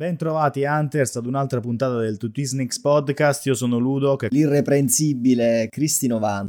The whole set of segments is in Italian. Bentrovati Hunters ad un'altra puntata del The Twin Snakes Podcast, io sono Ludo, l'irreprensibile Cristi90.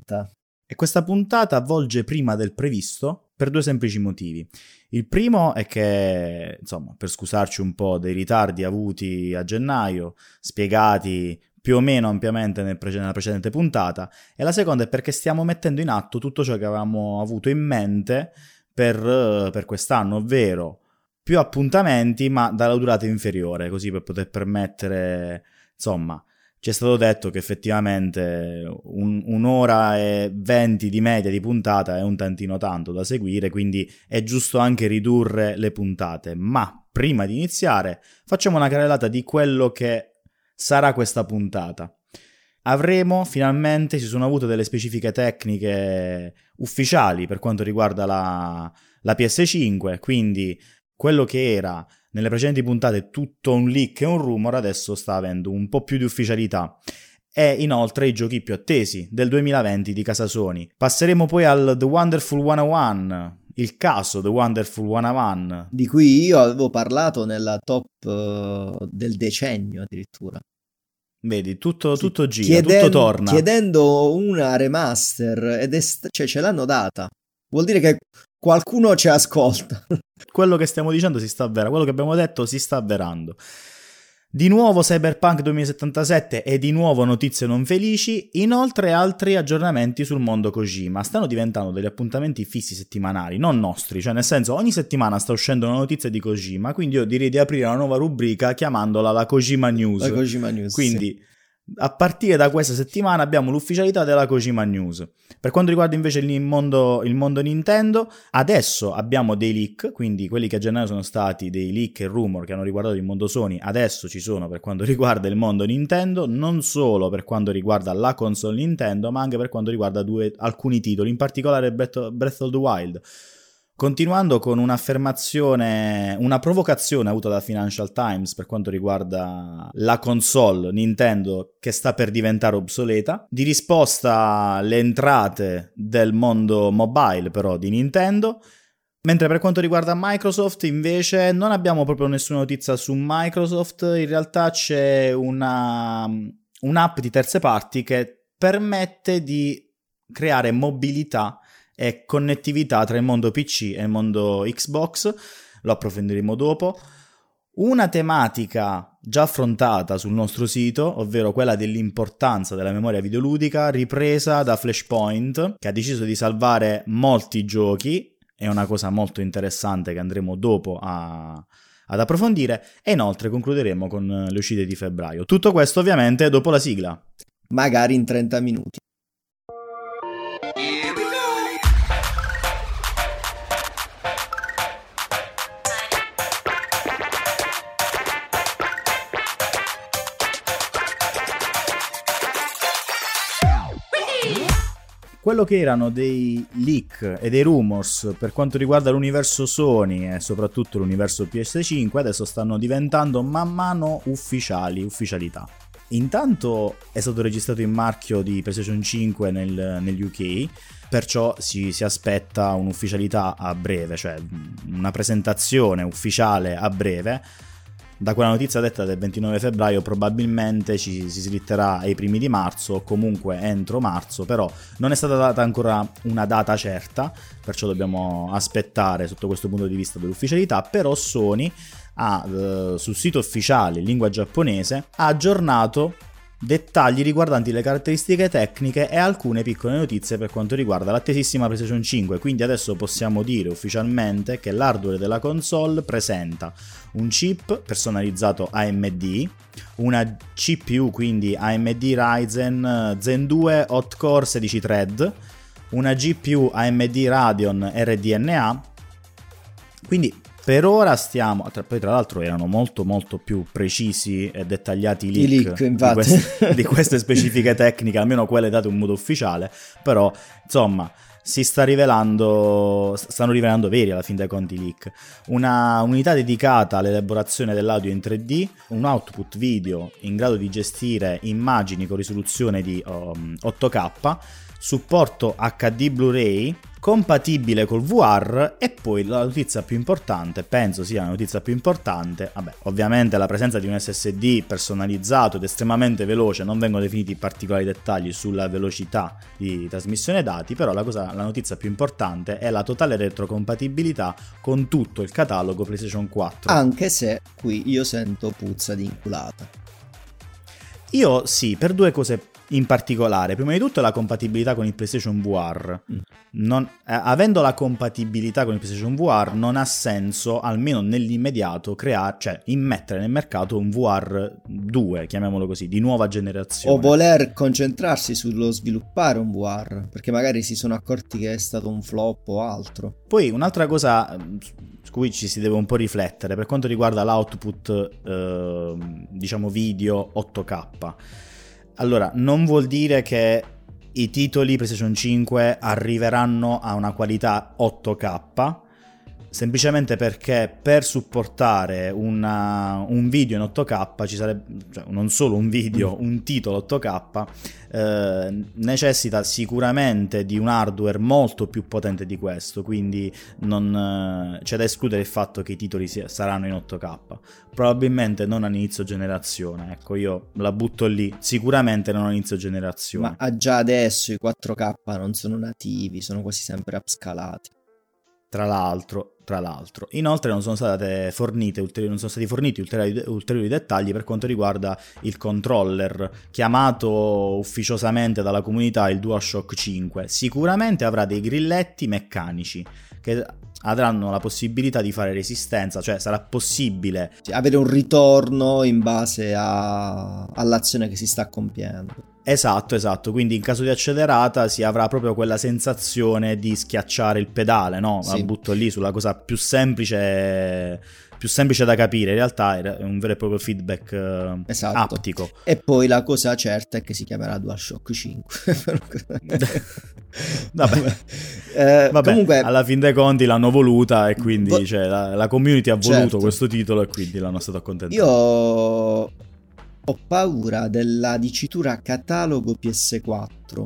E questa puntata avvolge prima del previsto per due semplici motivi. Il primo è che, insomma, per scusarci un po' dei ritardi avuti a gennaio, spiegati più o meno ampiamente nella precedente puntata, e la seconda è perché stiamo mettendo in atto tutto ciò che avevamo avuto in mente per quest'anno, ovvero più appuntamenti ma dalla durata inferiore, così per poter permettere, insomma, ci è stato detto che effettivamente un'ora e 20 di media di puntata è un tantino tanto da seguire, quindi è giusto anche ridurre le puntate. Ma prima di iniziare facciamo una carrellata di quello che sarà questa puntata. Avremo finalmente, si sono avute delle specifiche tecniche ufficiali per quanto riguarda la PS5, quindi quello che era nelle precedenti puntate tutto un leak e un rumor adesso sta avendo un po' più di ufficialità, e inoltre i giochi più attesi del 2020 di casa Sony. Passeremo poi al The Wonderful 101, il caso The Wonderful 101, di cui io avevo parlato nella top del decennio addirittura. Vedi, tutto gira, tutto torna. Chiedendo una remaster, ed cioè ce l'hanno data, vuol dire che qualcuno ci ascolta. Quello che stiamo dicendo si sta avverando, quello che abbiamo detto si sta avverando. Di nuovo Cyberpunk 2077 e di nuovo notizie non felici, inoltre altri aggiornamenti sul mondo Kojima. Stanno diventando degli appuntamenti fissi settimanali, non nostri, cioè nel senso ogni settimana sta uscendo una notizia di Kojima, quindi io direi di aprire una nuova rubrica chiamandola la Kojima News. La Kojima News, quindi sì. A partire da questa settimana abbiamo l'ufficialità della Kojima News. Per quanto riguarda invece il mondo Nintendo, adesso abbiamo dei leak, quindi quelli che a gennaio sono stati dei leak e rumor che hanno riguardato il mondo Sony, adesso ci sono per quanto riguarda il mondo Nintendo, non solo per quanto riguarda la console Nintendo, ma anche per quanto riguarda alcuni titoli, in particolare Breath of the Wild. Continuando con un'affermazione, una provocazione avuta da Financial Times per quanto riguarda la console Nintendo che sta per diventare obsoleta, di risposta le entrate del mondo mobile però di Nintendo, mentre per quanto riguarda Microsoft invece non abbiamo proprio nessuna notizia su Microsoft, in realtà c'è un'app di terze parti che permette di creare mobilità e connettività tra il mondo PC e il mondo Xbox, lo approfondiremo dopo. Una tematica già affrontata sul nostro sito, ovvero quella dell'importanza della memoria videoludica, ripresa da Flashpoint, che ha deciso di salvare molti giochi, è una cosa molto interessante che andremo dopo ad approfondire, e inoltre concluderemo con le uscite di febbraio. Tutto questo ovviamente dopo la sigla. Magari in 30 minuti. Quello che erano dei leak e dei rumors per quanto riguarda l'universo Sony e soprattutto l'universo PS5 adesso stanno diventando man mano ufficialità. Intanto è stato registrato il marchio di PlayStation 5 negli UK, perciò si aspetta un'ufficialità a breve, cioè una presentazione ufficiale a breve. Da quella notizia detta del 29 febbraio probabilmente si slitterà ai primi di marzo o comunque entro marzo, però non è stata data ancora una data certa, perciò dobbiamo aspettare sotto questo punto di vista dell'ufficialità. Però Sony ha sul sito ufficiale in lingua giapponese ha aggiornato dettagli riguardanti le caratteristiche tecniche e alcune piccole notizie per quanto riguarda l'attesissima PlayStation 5, quindi adesso possiamo dire ufficialmente che l'hardware della console presenta un chip personalizzato AMD, una CPU quindi AMD Ryzen Zen 2 8 core 16 thread, una GPU AMD Radeon RDNA, quindi per ora stiamo, poi tra l'altro erano molto molto più precisi e dettagliati i leak di queste specifiche tecniche, almeno quelle date in modo ufficiale, però insomma stanno rivelando veri alla fin dei conti i leak. Una unità dedicata all'elaborazione dell'audio in 3D, un output video in grado di gestire immagini con risoluzione di 8K, supporto HD Blu-ray, compatibile col VR. E poi la notizia più importante, penso sia la notizia più importante, vabbè, ovviamente la presenza di un SSD personalizzato ed estremamente veloce. Non vengono definiti particolari dettagli sulla velocità di trasmissione dati, però la notizia più importante è la totale retrocompatibilità con tutto il catalogo PlayStation 4. Anche se qui io sento puzza di inculata. Io sì, per due cose in particolare. Prima di tutto la compatibilità con il PlayStation VR. Avendo la compatibilità con il PlayStation VR non ha senso, almeno nell'immediato, immettere nel mercato un VR 2, chiamiamolo così, di nuova generazione. O voler concentrarsi sullo sviluppare un VR, perché magari si sono accorti che è stato un flop o altro. Poi un'altra cosa su cui ci si deve un po' riflettere per quanto riguarda l'output, video 8K. Allora, non vuol dire che i titoli PlayStation 5 arriveranno a una qualità 8K, semplicemente perché per supportare un video in 8K ci sarebbe, non solo un video, un titolo 8K, necessita sicuramente di un hardware molto più potente di questo, quindi c'è da escludere il fatto che i titoli saranno in 8K, probabilmente non all'inizio generazione. Ecco, io la butto lì, sicuramente non all'inizio generazione. Ma già adesso i 4K non sono nativi, sono quasi sempre upscalati. Tra l'altro, inoltre non sono stati forniti ulteriori dettagli per quanto riguarda il controller, chiamato ufficiosamente dalla comunità il DualShock 5. Sicuramente avrà dei grilletti meccanici che avranno la possibilità di fare resistenza, cioè sarà possibile avere un ritorno in base all'azione che si sta compiendo. Esatto, quindi in caso di accelerata si avrà proprio quella sensazione di schiacciare il pedale, no? Sì. La butto lì sulla cosa più semplice da capire, in realtà è un vero e proprio feedback aptico. E poi la cosa certa è che si chiamerà DualShock 5. Vabbè, comunque, alla fin dei conti l'hanno voluta e quindi la community ha voluto questo titolo e quindi l'hanno stato accontentato. Io ho paura della dicitura catalogo PS4.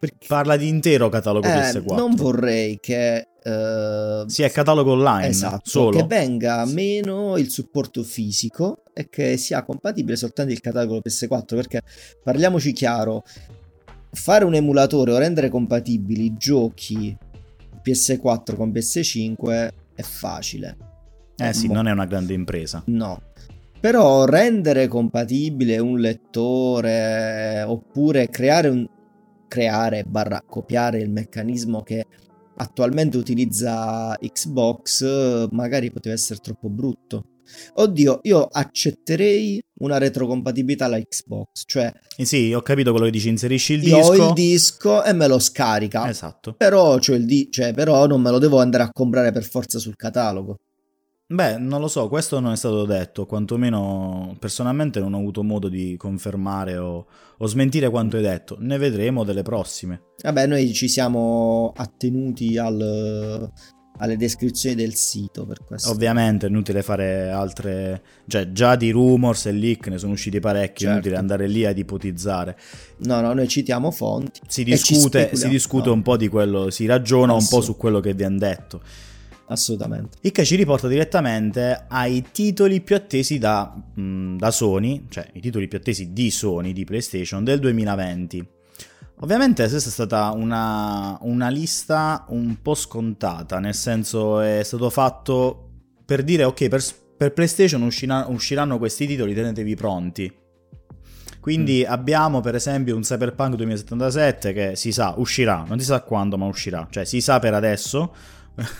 Perché parla di intero catalogo PS4. Non vorrei che sia catalogo online, esatto, solo che venga meno il supporto fisico e che sia compatibile soltanto il catalogo PS4, perché parliamoci chiaro, fare un emulatore o rendere compatibili giochi PS4 con PS5 è facile. Non è una grande impresa. No. Però rendere compatibile un lettore oppure copiare il meccanismo che attualmente utilizza Xbox magari poteva essere troppo brutto. Oddio, io accetterei una retrocompatibilità alla Xbox, cioè sì, ho capito quello che dici, inserisci il disco. Io ho il disco e me lo scarica. Esatto. Però però non me lo devo andare a comprare per forza sul catalogo. Beh, non lo so, questo non è stato detto, quantomeno personalmente non ho avuto modo di confermare o smentire quanto hai detto, ne vedremo delle prossime. Vabbè, noi ci siamo attenuti alle descrizioni del sito per questo. Ovviamente è inutile fare altre, già di rumors e leak ne sono usciti parecchi, certo. È inutile andare lì ad ipotizzare. No, noi citiamo fonti. Si discute un po' di quello, si ragiona un po' su quello che vi hanno detto. Assolutamente. Il che ci riporta direttamente ai titoli più attesi da Sony, cioè i titoli più attesi di Sony, di PlayStation, del 2020. Ovviamente questa è stata una lista un po' scontata, nel senso è stato fatto per dire ok, per PlayStation usciranno questi titoli, tenetevi pronti. Quindi abbiamo per esempio un Cyberpunk 2077 che si sa uscirà, non si sa quando ma uscirà, cioè si sa per adesso.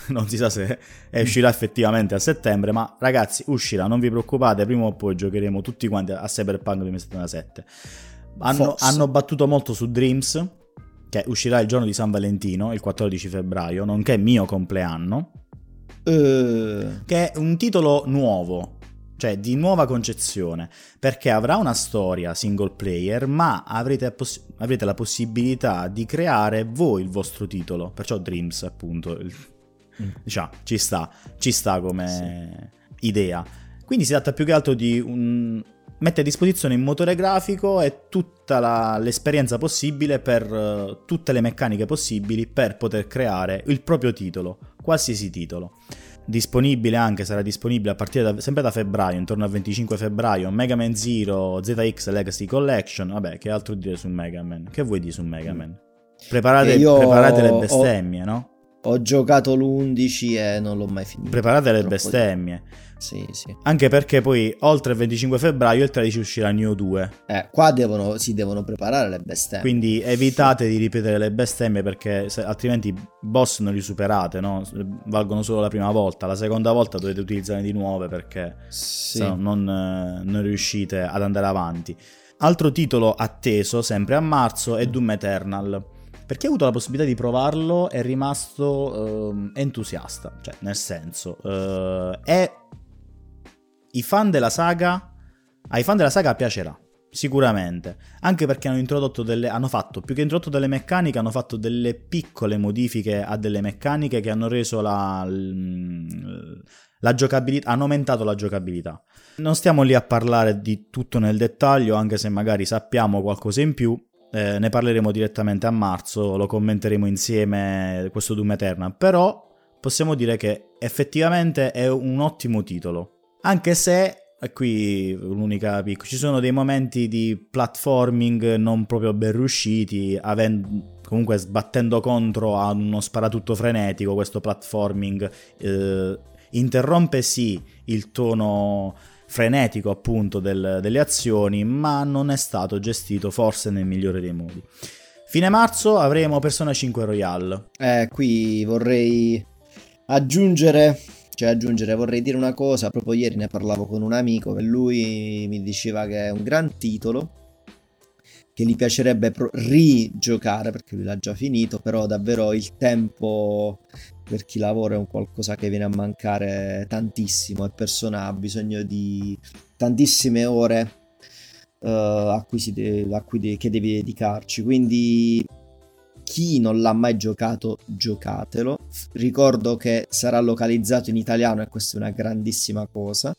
Non si sa se uscirà effettivamente a settembre, ma ragazzi uscirà, non vi preoccupate, prima o poi giocheremo tutti quanti a Cyberpunk 2077. Hanno battuto molto su Dreams, che uscirà il giorno di San Valentino, il 14 febbraio, nonché mio compleanno, che è un titolo nuovo, cioè di nuova concezione, perché avrà una storia single player, ma avrete la possibilità di creare voi il vostro titolo, perciò Dreams appunto diciamo, ci sta come idea. Quindi si tratta più che altro di un mette a disposizione il motore grafico e tutta l'esperienza possibile per tutte le meccaniche possibili per poter creare il proprio titolo, qualsiasi titolo. Disponibile anche, sarà disponibile a partire sempre da febbraio, intorno al 25 febbraio, Mega Man Zero ZX Legacy Collection. Vabbè, che altro dire su Mega Man? Che vuoi dire su Mega Man? Preparate le bestemmie, no? Ho giocato l'11 e non l'ho mai finito. Preparate le bestemmie. Sì, sì. Anche perché poi oltre il 25 febbraio il 13 uscirà Nioh 2. Qua si devono preparare le bestemmie. Quindi evitate di ripetere le bestemmie, perché altrimenti i boss non li superate, no? Valgono solo la prima volta. La seconda volta dovete utilizzare di nuove, perché sì, non riuscite ad andare avanti. Altro titolo atteso sempre a marzo è Doom Eternal. Per chi ha avuto la possibilità di provarlo è rimasto entusiasta, cioè nel senso ai fan della saga piacerà sicuramente, anche perché hanno fatto più che introdotto delle meccaniche, hanno fatto delle piccole modifiche a delle meccaniche che hanno reso la giocabilità, hanno aumentato la giocabilità. Non stiamo lì a parlare di tutto nel dettaglio, anche se magari sappiamo qualcosa in più. Ne parleremo direttamente a marzo, lo commenteremo insieme questo Doom Eternal, però possiamo dire che effettivamente è un ottimo titolo, anche se, e qui l'unica piccola, ci sono dei momenti di platforming non proprio ben riusciti, comunque sbattendo contro a uno sparatutto frenetico. Questo platforming interrompe sì il tono frenetico appunto delle azioni, ma non è stato gestito forse nel migliore dei modi. Fine marzo avremo Persona 5 Royale. Qui vorrei vorrei dire una cosa. Proprio ieri ne parlavo con un amico e lui mi diceva che è un gran titolo che gli piacerebbe rigiocare, perché lui l'ha già finito, però davvero il tempo per chi lavora è un qualcosa che viene a mancare tantissimo, e Persona ha bisogno di tantissime ore che devi dedicarci, quindi chi non l'ha mai giocato, giocatelo. Ricordo che sarà localizzato in italiano e questa è una grandissima cosa.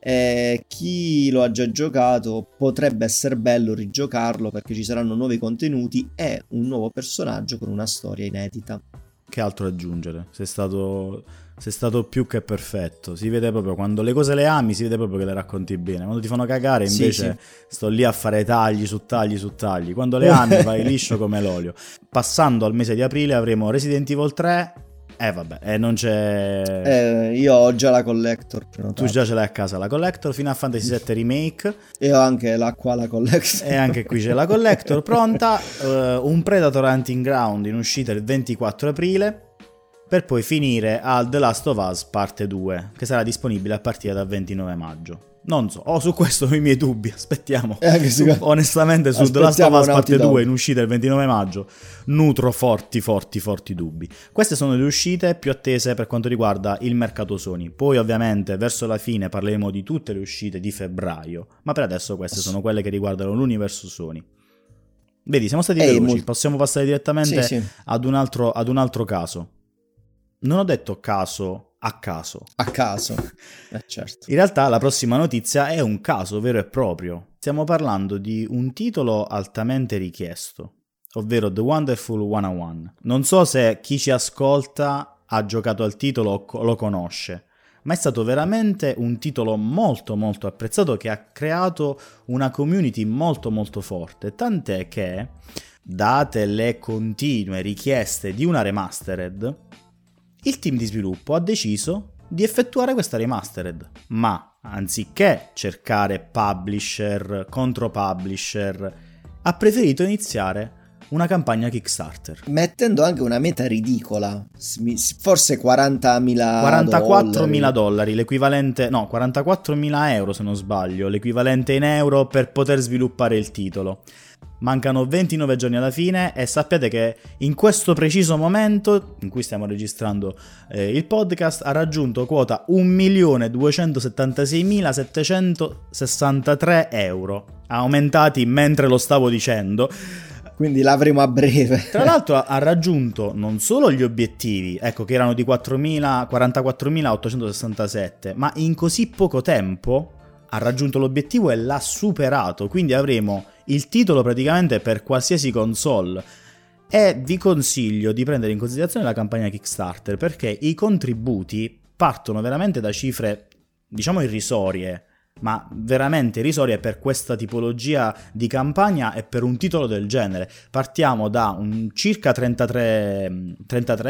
Chi lo ha già giocato potrebbe essere bello rigiocarlo, perché ci saranno nuovi contenuti e un nuovo personaggio con una storia inedita. Che altro aggiungere? Sei stato più che perfetto. Si vede proprio quando le cose le ami, si vede proprio che le racconti bene. Quando ti fanno cagare invece sì. Sto lì a fare tagli. Quando le ami vai liscio come l'olio. Passando al mese di aprile avremo Resident Evil 3. Non c'è... io ho già la Collector prenotata. Tu già ce l'hai a casa la Collector. Final Fantasy VII Remake. E ho anche la Collector. E anche qui c'è la Collector pronta. Un Predator Hunting Ground in uscita il 24 aprile. Per poi finire al The Last of Us parte 2, che sarà disponibile a partire dal 29 maggio. Non so, su questo ho i miei dubbi, aspettiamo. Onestamente su The Last of Us parte 2 in uscita il 29 maggio nutro forti dubbi. Queste sono le uscite più attese per quanto riguarda il mercato Sony. Poi ovviamente verso la fine parleremo di tutte le uscite di febbraio, ma per adesso queste sono quelle che riguardano l'universo Sony. Vedi, siamo stati veloci, possiamo passare direttamente ad un altro caso. Non ho detto caso a caso. Certo. In realtà la prossima notizia è un caso vero e proprio. Stiamo parlando di un titolo altamente richiesto, ovvero The Wonderful 101. Non so se chi ci ascolta ha giocato al titolo o lo conosce, ma è stato veramente un titolo molto molto apprezzato, che ha creato una community molto molto forte, tant'è che, date le continue richieste di una remastered, il team di sviluppo ha deciso di effettuare questa remastered, ma anziché cercare publisher, contro publisher, ha preferito iniziare una campagna Kickstarter, mettendo anche una meta ridicola, forse $44.000, l'equivalente, no, 44.000 euro se non sbaglio, l'equivalente in euro, per poter sviluppare il titolo. Mancano 29 giorni alla fine e sappiate che in questo preciso momento in cui stiamo registrando il podcast ha raggiunto quota 1.276.763 euro, aumentati mentre lo stavo dicendo. Quindi l'avremo a breve. Tra l'altro ha raggiunto non solo gli obiettivi, ecco, che erano di 44.867, ma in così poco tempo ha raggiunto l'obiettivo e l'ha superato, quindi avremo il titolo praticamente per qualsiasi console. E vi consiglio di prendere in considerazione la campagna Kickstarter, perché i contributi partono veramente da cifre, diciamo, irrisorie, ma veramente irrisorie per questa tipologia di campagna e per un titolo del genere. Partiamo da un circa 33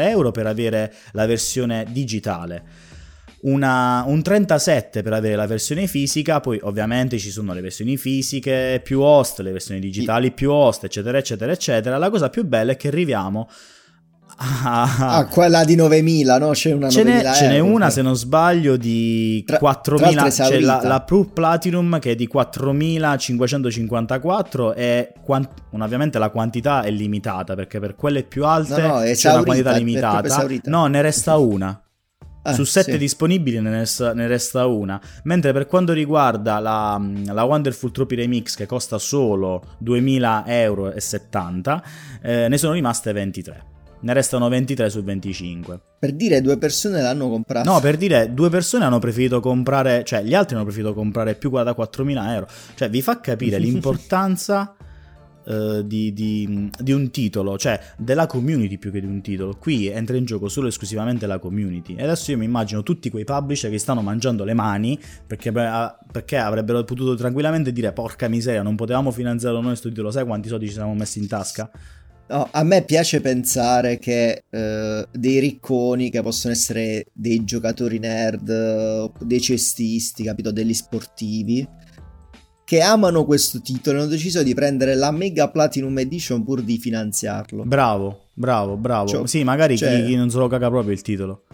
euro per avere la versione digitale, un 37 per avere la versione fisica, poi ovviamente ci sono le versioni fisiche più host, le versioni digitali più host, eccetera eccetera eccetera. La cosa più bella è che arriviamo a quella di 9000, no? C'è una 9000, ce n'è una, se non sbaglio, di 4000, c'è la Pro Platinum che è di 4554 e ovviamente la quantità è limitata, perché per quelle più alte c'è una quantità limitata, ne resta una. Su 7 disponibili ne resta una, mentre per quanto riguarda la Wonderful Trophy Remix, che costa solo 2.070 euro, ne sono rimaste 23. Ne restano 23 su 25. Per dire, due persone l'hanno comprata. No, per dire, due persone hanno preferito comprare, cioè gli altri hanno preferito comprare più quella da 4.000 euro. Cioè vi fa capire l'importanza di un titolo, cioè della community più che di un titolo. Qui entra in gioco solo esclusivamente la community. E adesso io mi immagino tutti quei publisher che stanno mangiando le mani, perché avrebbero potuto tranquillamente dire: porca miseria, non potevamo finanziare noi questo titolo, sai quanti soldi ci siamo messi in tasca? No, a me piace pensare che dei ricconi, che possono essere dei giocatori nerd, dei cestisti, capito, degli sportivi, che amano questo titolo, hanno deciso di prendere la Mega Platinum Edition pur di finanziarlo. Bravo. Cioè, sì, magari chi non se lo caga proprio il titolo.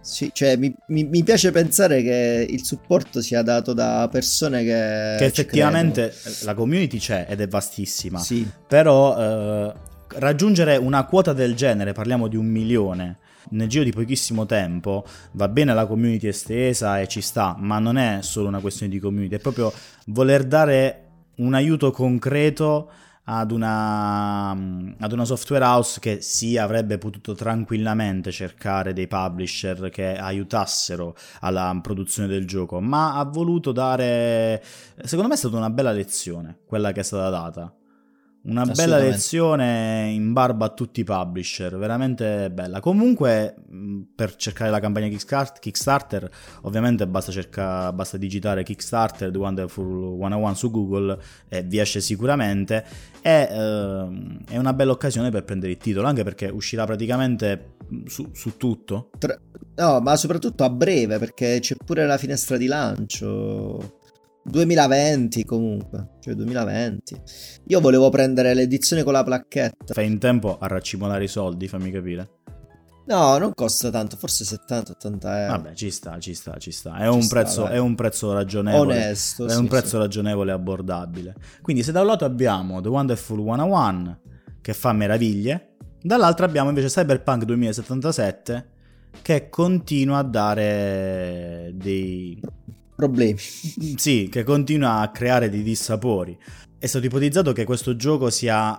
Sì, cioè mi piace pensare che il supporto sia dato da persone che effettivamente la community c'è ed è vastissima. Sì. Però raggiungere una quota del genere, parliamo di 1.000.000, nel giro di pochissimo tempo, va bene la community estesa e ci sta, ma non è solo una questione di community, è proprio voler dare un aiuto concreto ad una software house che avrebbe potuto tranquillamente cercare dei publisher che aiutassero alla produzione del gioco, ma ha voluto dare, secondo me è stata una bella lezione quella che è stata data. Una bella lezione in barba a tutti i publisher, veramente bella. Comunque, per cercare la campagna Kickstarter, ovviamente basta digitare Kickstarter The Wonderful 101 su Google e vi esce sicuramente. È una bella occasione per prendere il titolo, anche perché uscirà praticamente su tutto. Ma soprattutto a breve, perché c'è pure la finestra di lancio 2020, comunque, cioè 2020. Io volevo prendere l'edizione con la placchetta. Fai in tempo a racimolare i soldi, fammi capire. No, non costa tanto, forse 70-80 euro. Vabbè, ci sta. È un prezzo ragionevole. Onesto, è un prezzo ragionevole e abbordabile. Quindi se da un lato abbiamo The Wonderful 101 che fa meraviglie, dall'altro abbiamo invece Cyberpunk 2077 che continua a dare dei problemi. Sì, che continua a creare dei dissapori. È stato ipotizzato che questo gioco sia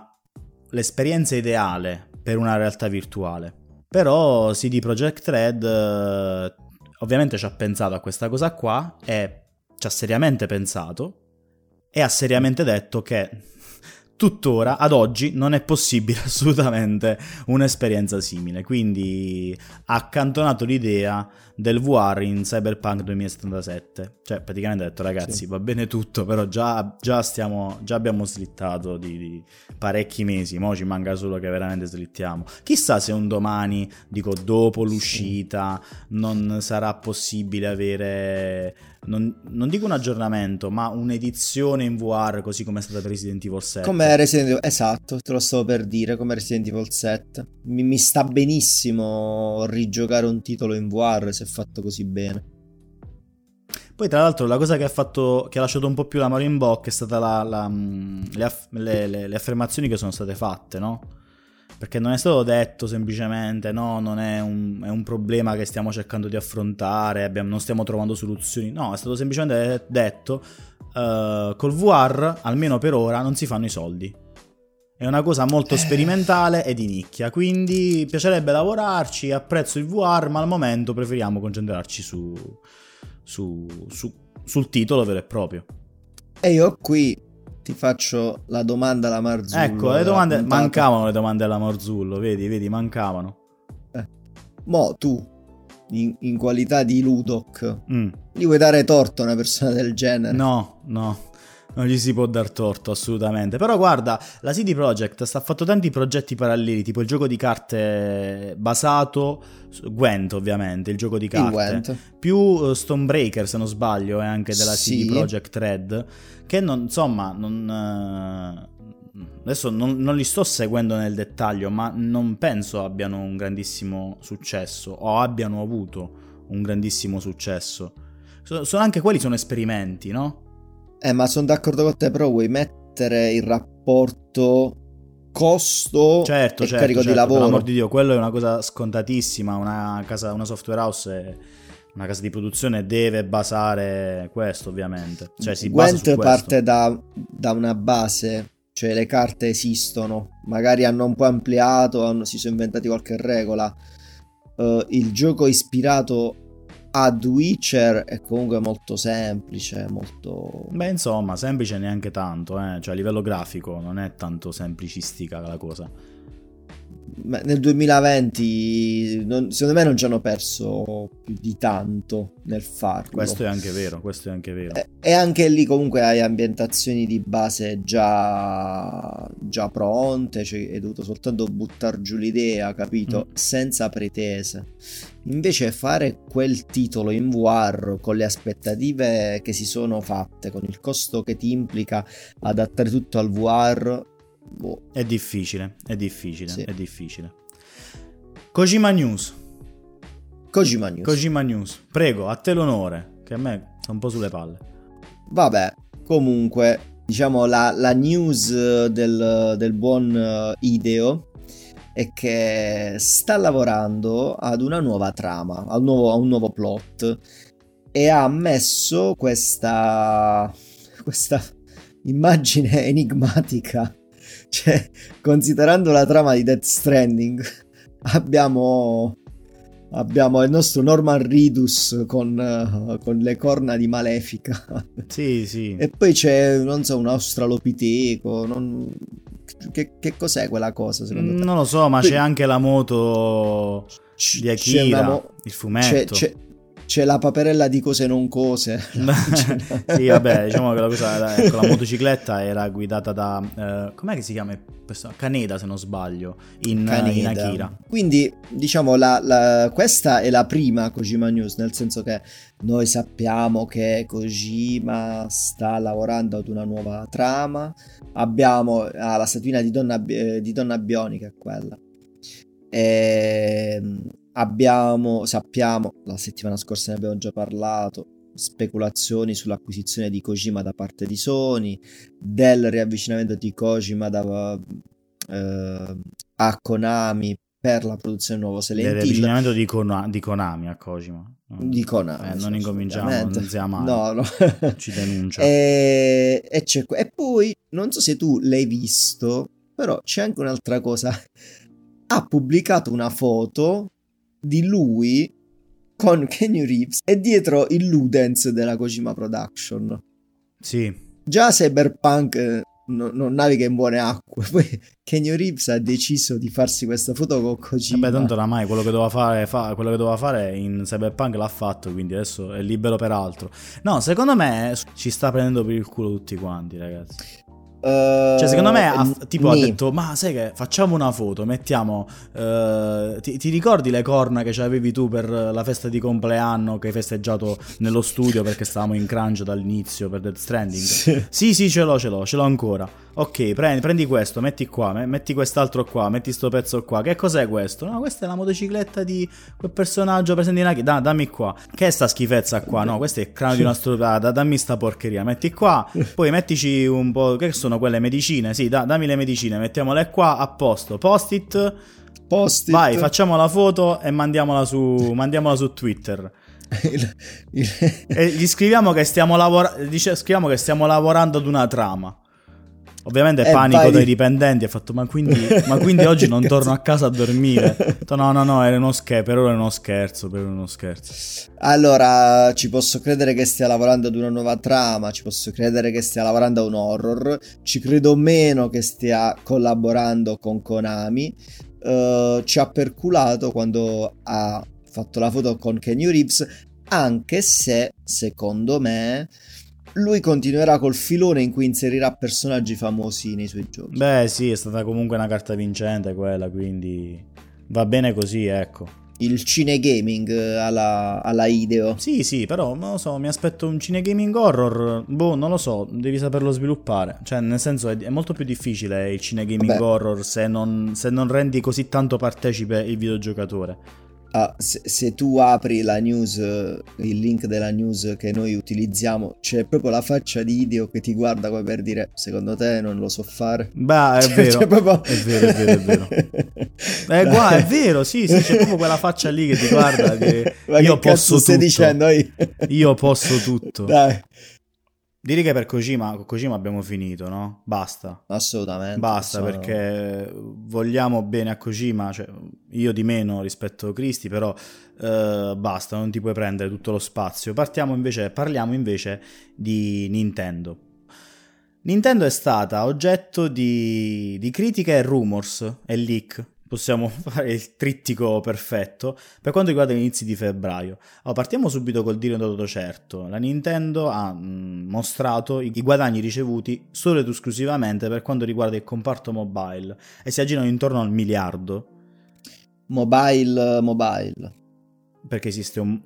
l'esperienza ideale per una realtà virtuale, però CD Projekt Red ovviamente ci ha pensato a questa cosa qua e ci ha seriamente pensato e ha seriamente detto che tuttora, ad oggi, non è possibile assolutamente un'esperienza simile, quindi ha accantonato l'idea del VR in Cyberpunk 2077. Cioè, praticamente ha detto: ragazzi, va bene tutto, però già abbiamo slittato di parecchi mesi, mo ci manca solo che veramente slittiamo. Chissà se un domani, dico, dopo l'uscita, non sarà possibile avere, non dico un aggiornamento, ma un'edizione in VR, così come è stata per Resident Evil 7. Come Resident Evil, esatto, te lo stavo per dire, come Resident Evil 7. Mi sta benissimo rigiocare un titolo in VR se è fatto così bene. Poi tra l'altro la cosa che ha lasciato un po' più l'amaro in bocca è stata le affermazioni che sono state fatte, no? Perché non è stato detto semplicemente no, non è un problema che stiamo cercando di affrontare, non stiamo trovando soluzioni. No, è stato semplicemente detto col VR, almeno per ora, non si fanno i soldi. È una cosa molto sperimentale e di nicchia, quindi piacerebbe lavorarci, apprezzo il VR, ma al momento preferiamo concentrarci su sul titolo vero e proprio. E io qui ti faccio la domanda alla Marzullo. Ecco, le domande puntata. Mancavano le domande alla Marzullo, vedi, mancavano. Mo tu, in qualità di Ludoc, gli vuoi dare torto a una persona del genere? No. Non gli si può dar torto, assolutamente. Però guarda, la CD Projekt sta fatto tanti progetti paralleli, tipo il gioco di carte basato su Gwent, ovviamente, il gioco di carte, più Stonebreaker, se non sbaglio, è anche della CD Projekt Red, che non adesso non li sto seguendo nel dettaglio, ma non penso abbiano un grandissimo successo, o abbiano avuto un grandissimo successo. Sono anche quelli sono esperimenti, no? Ma sono d'accordo con te, però vuoi mettere il rapporto costo e carico di lavoro? Per l'amor di Dio, quello è una cosa scontatissima, una software house, una casa di produzione deve basare questo, ovviamente. Cioè si basa su questo. Parte da una base, cioè le carte esistono, magari hanno un po' ampliato, si sono inventati qualche regola. Il gioco ispirato ad Witcher è comunque molto semplice, molto... Beh, insomma, semplice neanche tanto, cioè a livello grafico non è tanto semplicistica la cosa. Beh, nel 2020 secondo me non ci hanno perso più di tanto nel farlo. Questo è anche vero. E anche lì comunque hai ambientazioni di base già pronte, cioè hai dovuto soltanto buttar giù l'idea, capito? Senza pretese. Invece fare quel titolo in VR con le aspettative che si sono fatte, con il costo che ti implica adattare tutto al VR... Boh. È difficile, sì. È difficile. Kojima News. Prego, a te l'onore, che a me sta un po' sulle palle. Vabbè, comunque, diciamo la news del buon Hideo è che sta lavorando ad una nuova trama, a un nuovo plot, e ha messo questa immagine enigmatica. Cioè, considerando la trama di Death Stranding, abbiamo il nostro Norman Reedus con le corna di Malefica. Sì. E poi c'è, non so, un australopiteco. Che cos'è quella cosa, secondo te? Non lo so, ma poi... c'è anche la moto di Akira, il fumetto. C'è la paperella di cose non cose. Sì, vabbè, diciamo che la cosa, ecco, la motocicletta era guidata da com'è che si chiama questo? Kaneda, se non sbaglio, in Akira. Quindi, diciamo, questa è la prima Kojima News, nel senso che noi sappiamo che Kojima sta lavorando ad una nuova trama. Abbiamo la statuina di donna bionica, è quella. Sappiamo, la settimana scorsa ne abbiamo già parlato, speculazioni sull'acquisizione di Kojima da parte di Sony, del riavvicinamento di Kojima a Konami per la produzione nuovo Silent Hill. Il riavvicinamento di Konami a Kojima. Non incominciamo, non sia male. No. Ci denuncia. E poi, non so se tu l'hai visto, però c'è anche un'altra cosa. Ha pubblicato una foto di lui con Kenny Reeves e dietro il Ludens della Kojima Production. Sì. Già Cyberpunk non naviga in buone acque. Poi Kenny Reeves ha deciso di farsi questa foto con Kojima. Beh, tanto oramai quello che doveva fare in Cyberpunk l'ha fatto, quindi adesso è libero per altro. No, secondo me ci sta prendendo per il culo tutti quanti, ragazzi. Cioè, secondo me ha detto: ma sai che facciamo una foto, mettiamo ti ricordi le corna che c'avevi tu per la festa di compleanno che hai festeggiato nello studio perché stavamo in crunch dall'inizio per Death Stranding? Sì, ce l'ho ancora. Ok, prendi questo, metti qua, metti quest'altro qua, metti sto pezzo qua. Che cos'è questo? No, questa è la motocicletta di quel personaggio presente in Akira. Dammi qua. Che è sta schifezza qua? No, questo è il crano di una strutturata. Dammi sta porcheria. Metti qua, poi mettici un po'. Che sono quelle medicine? Sì, dammi le medicine, mettiamole qua, a posto. Post-it. Vai, facciamo la foto e mandiamola su Twitter. E gli scriviamo che stiamo lavorando ad una trama. Ovviamente panico dai dipendenti, ha fatto ma quindi oggi non torno a casa a dormire. No, era uno scherzo, per ora è uno scherzo, Allora, ci posso credere che stia lavorando ad una nuova trama, ci posso credere che stia lavorando a un horror, ci credo meno che stia collaborando con Konami. Ci ha perculato quando ha fatto la foto con Kenny Reeves, anche se, secondo me, lui continuerà col filone in cui inserirà personaggi famosi nei suoi giochi. Beh sì, è stata comunque una carta vincente quella, quindi va bene così, ecco. Il cinegaming alla Ideo. Sì, però non lo so, mi aspetto un cinegaming horror. Boh, non lo so, devi saperlo sviluppare. Cioè, nel senso, è molto più difficile il cinegaming horror se non rendi così tanto partecipe il videogiocatore. Ah, se tu apri la news, il link della news che noi utilizziamo, c'è proprio la faccia di Ideo che ti guarda come per dire: secondo te non lo so fare? Bah, vero. Cioè, proprio... è vero. È vero, sì, c'è proprio quella faccia lì che ti guarda che io posso tutto. Stai dicendo io posso tutto. Dai. Direi che per Kojima abbiamo finito, no? Basta. Assolutamente. Basta, perché vogliamo bene a Kojima, cioè io di meno rispetto a Cristi, però basta, non ti puoi prendere tutto lo spazio. Parliamo invece di Nintendo. Nintendo è stata oggetto di critiche e rumors e leak. Possiamo fare il trittico perfetto per quanto riguarda gli inizi di febbraio. Allora, partiamo subito col dire un dato certo. La Nintendo ha mostrato i guadagni ricevuti solo ed esclusivamente per quanto riguarda il comparto mobile e si aggirano intorno al miliardo. Mobile. Perché esiste un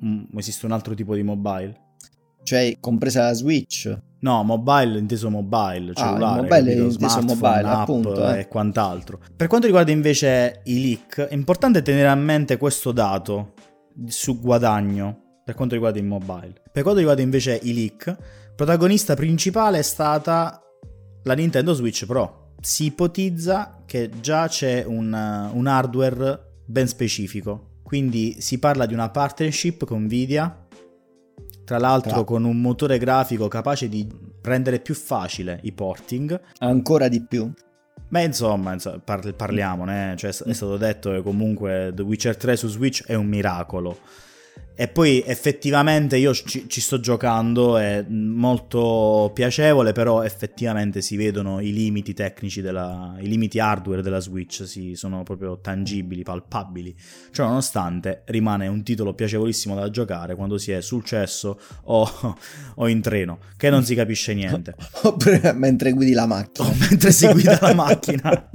altro tipo di mobile? Cioè, compresa la Switch? No, mobile inteso mobile, cellulare, mobile inteso smartphone, mobile, app, appunto, e quant'altro. Per quanto riguarda invece i leak, è importante tenere a mente questo dato su guadagno per quanto riguarda il mobile. Per quanto riguarda invece i leak, protagonista principale è stata la Nintendo Switch Pro. Si ipotizza che già c'è un hardware ben specifico, quindi si parla di una partnership con Nvidia, tra l'altro con un motore grafico capace di rendere più facile i porting. Ancora di più? Beh, insomma parliamone. Cioè, è stato detto che comunque The Witcher 3 su Switch è un miracolo. E poi effettivamente io ci sto giocando, è molto piacevole, però effettivamente si vedono i limiti tecnici, i limiti hardware della Switch, sono proprio tangibili, palpabili. Cioè, nonostante rimane un titolo piacevolissimo da giocare quando si è sul cesso o in treno, che non si capisce niente. Oppure mentre guidi la macchina. Mentre si guida la macchina.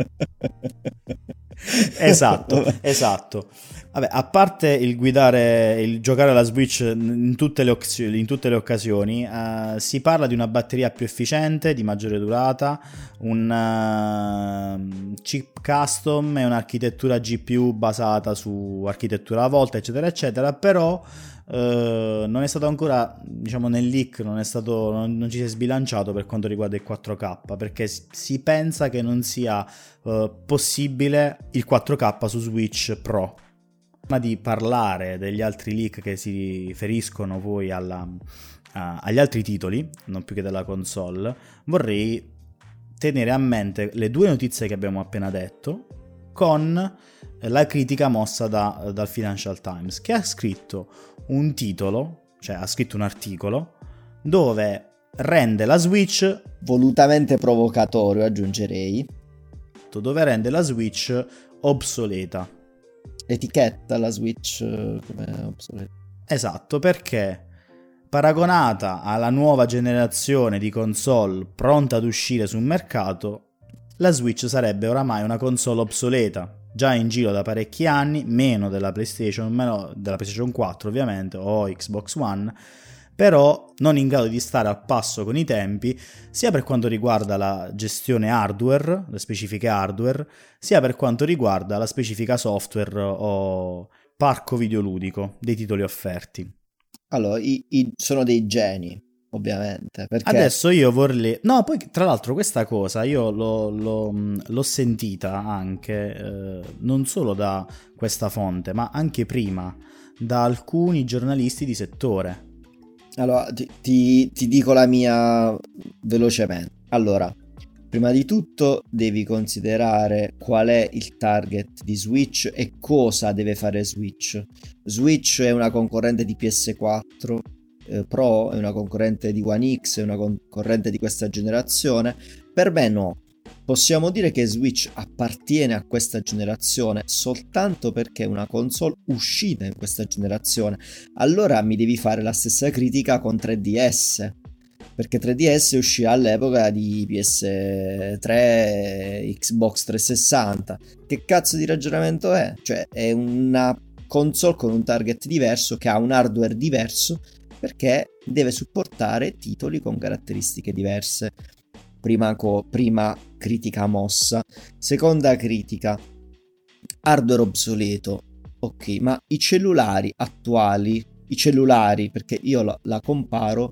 Esatto. Vabbè, a parte il guidare, il giocare alla Switch in tutte le occasioni, si parla di una batteria più efficiente, di maggiore durata, un chip custom e un'architettura GPU basata su architettura a volta, eccetera eccetera. Però non è stato ancora, diciamo, nel leak non ci si è sbilanciato per quanto riguarda il 4K, perché si pensa che non sia possibile il 4K su Switch Pro. Prima di parlare degli altri leak che si riferiscono poi agli altri titoli, non più che della console, vorrei tenere a mente le due notizie che abbiamo appena detto con la critica mossa dal Financial Times, che ha scritto un titolo, cioè ha scritto un articolo dove rende la Switch volutamente provocatorio, aggiungerei, dove rende la Switch obsoleta. Etichetta la Switch come obsoleta. Esatto, perché paragonata alla nuova generazione di console pronta ad uscire sul mercato, la Switch sarebbe oramai una console obsoleta, già in giro da parecchi anni, meno della PlayStation 4 ovviamente, o Xbox One, però non in grado di stare al passo con i tempi, sia per quanto riguarda la gestione hardware, le specifiche hardware, sia per quanto riguarda la specifica software o parco videoludico dei titoli offerti. Allora, sono dei geni, ovviamente, perché... Adesso io vorrei... No, poi tra l'altro questa cosa io l'ho sentita anche, non solo da questa fonte, ma anche prima, da alcuni giornalisti di settore. Allora, ti dico la mia velocemente. Allora, Prima di tutto devi considerare qual è il target di Switch e cosa deve fare Switch. Switch è una concorrente di PS4 Pro, è una concorrente di One X, è una concorrente di questa generazione. Per me no. Possiamo dire che Switch appartiene a questa generazione soltanto perché è una console uscita in questa generazione. Allora mi devi fare la stessa critica con 3DS, perché 3DS uscirà all'epoca di PS3, Xbox 360. Che cazzo di ragionamento è? Cioè, è una console con un target diverso, che ha un hardware diverso, perché deve supportare titoli con caratteristiche diverse. Prima critica mossa. Seconda critica, hardware obsoleto. Ok, ma i cellulari attuali, perché io la comparo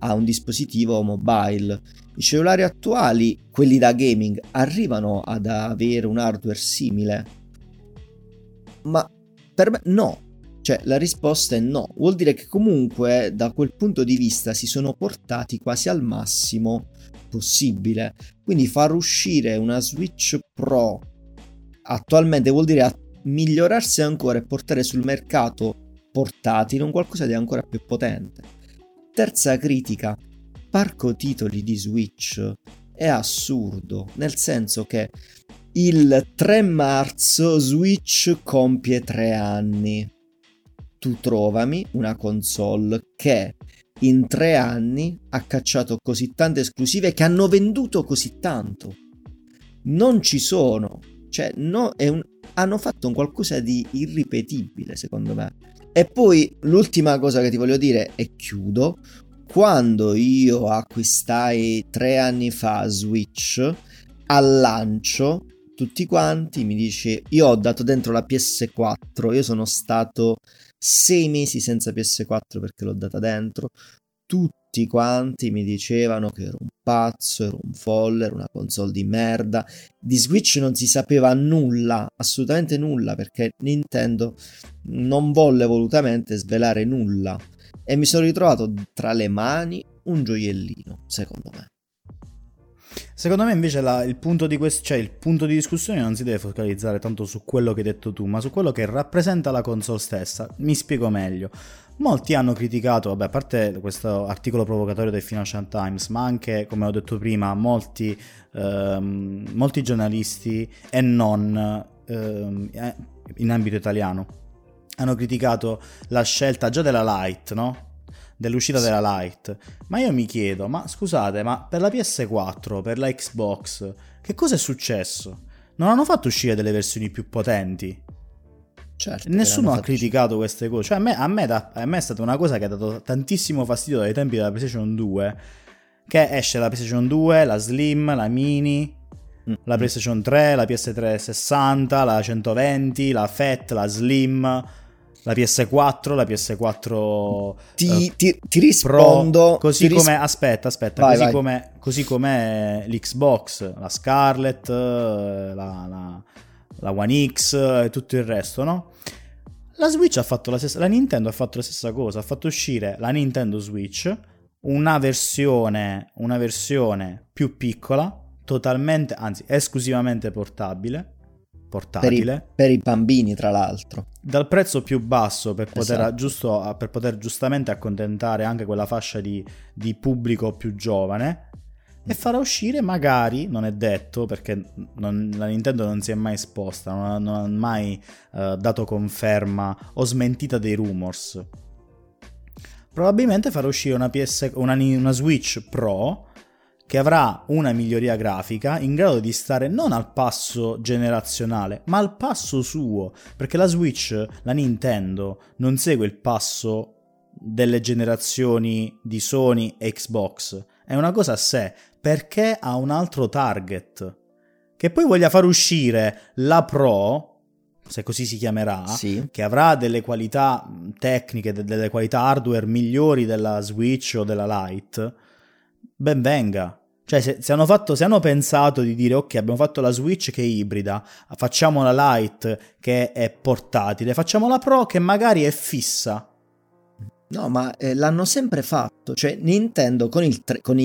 a un dispositivo mobile, i cellulari attuali, quelli da gaming, arrivano ad avere un hardware simile? Ma per me no. Cioè, la risposta è no. Vuol dire che comunque da quel punto di vista si sono portati quasi al massimo possibile. Quindi far uscire una Switch Pro attualmente vuol dire migliorarsi ancora e portare sul mercato portatile un qualcosa di ancora più potente. Terza critica, parco titoli di Switch è assurdo, nel senso che il 3 marzo Switch compie 3 anni. Tu trovami una console che in 3 anni ha cacciato così tante esclusive che hanno venduto così tanto. Non ci sono, cioè no, hanno fatto un qualcosa di irripetibile secondo me. E poi l'ultima cosa che ti voglio dire e chiudo: quando io acquistai 3 anni fa Switch, al lancio tutti quanti mi dice, io ho dato dentro la PS4, io sono stato 6 mesi senza PS4 perché l'ho data dentro, tutti quanti mi dicevano che ero un pazzo, ero un folle, era una console di merda. Di Switch non si sapeva nulla, assolutamente nulla, perché Nintendo non volle volutamente svelare nulla, e mi sono ritrovato tra le mani un gioiellino, secondo me. Secondo me invece il punto di discussione non si deve focalizzare tanto su quello che hai detto tu, ma su quello che rappresenta la console stessa. Mi spiego meglio. Molti hanno criticato, vabbè, a parte questo articolo provocatorio del Financial Times, ma anche, come ho detto prima, molti giornalisti e non in ambito italiano hanno criticato la scelta già della Lite, no? Dell'uscita della Lite. Ma io mi chiedo, ma scusate, ma per la PS4, per la Xbox, che cosa è successo? Non hanno fatto uscire delle versioni più potenti? Certo, nessuno ha criticato queste cose. Cioè a me è stata una cosa che ha dato tantissimo fastidio dai tempi della PlayStation 2, che esce la PlayStation 2, la Slim, la Mini, la PlayStation 3, la PS3 60, la 120, la Fat, la Slim, la PS4, la PS4 ti rispondo Pro, così come aspetta, vai, così come l'Xbox, la Scarlett, la One X e tutto il resto, no? La Switch ha fatto la stessa, la Nintendo ha fatto la stessa cosa, ha fatto uscire la Nintendo Switch, una versione più piccola, totalmente, anzi, esclusivamente portatile per i bambini, tra l'altro, dal prezzo più basso per poter giustamente accontentare anche quella fascia di pubblico più giovane, e farà uscire, magari, non è detto, perché la Nintendo non si è mai esposta, non ha mai dato conferma o smentita dei rumors, probabilmente farà uscire una Switch Pro che avrà una miglioria grafica in grado di stare non al passo generazionale, ma al passo suo, perché la Switch, la Nintendo, non segue il passo delle generazioni di Sony e Xbox, è una cosa a sé, perché ha un altro target. Che poi voglia far uscire la Pro, se così si chiamerà, sì, che avrà delle qualità tecniche, delle qualità hardware migliori della Switch o della Lite, ben venga. Cioè se hanno pensato di dire ok, abbiamo fatto la Switch che è ibrida, facciamo la Lite che è portatile, facciamo la Pro che magari è fissa, No, ma l'hanno sempre fatto. Cioè, Nintendo con il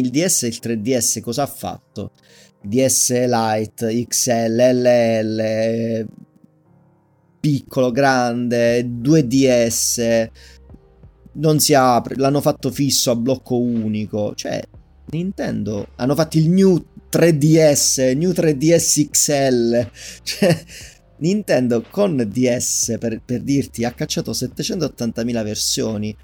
DS e il 3DS cosa ha fatto? DS Lite, XL, LL, piccolo, grande, 2DS, non si apre, l'hanno fatto fisso a blocco unico. Cioè, Nintendo hanno fatto il New 3DS, New 3DS XL, cioè... Nintendo con DS, per dirti, ha cacciato 780.000 versioni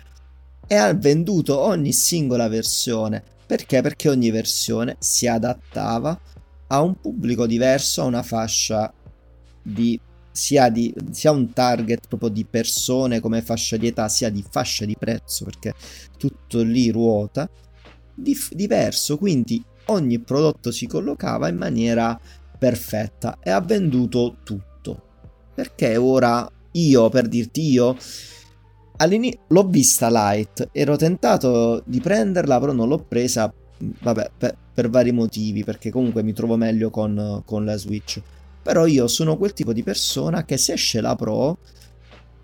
e ha venduto ogni singola versione. Perché? Perché ogni versione si adattava a un pubblico diverso, a una fascia sia un target proprio di persone come fascia di età, sia di fascia di prezzo, perché tutto lì ruota, diverso. Quindi ogni prodotto si collocava in maniera perfetta e ha venduto tutto. Perché ora io, per dirti io, all'inizio l'ho vista Lite, ero tentato di prenderla, però non l'ho presa, vabbè, per vari motivi, perché comunque mi trovo meglio con la Switch. Però io sono quel tipo di persona che se esce la Pro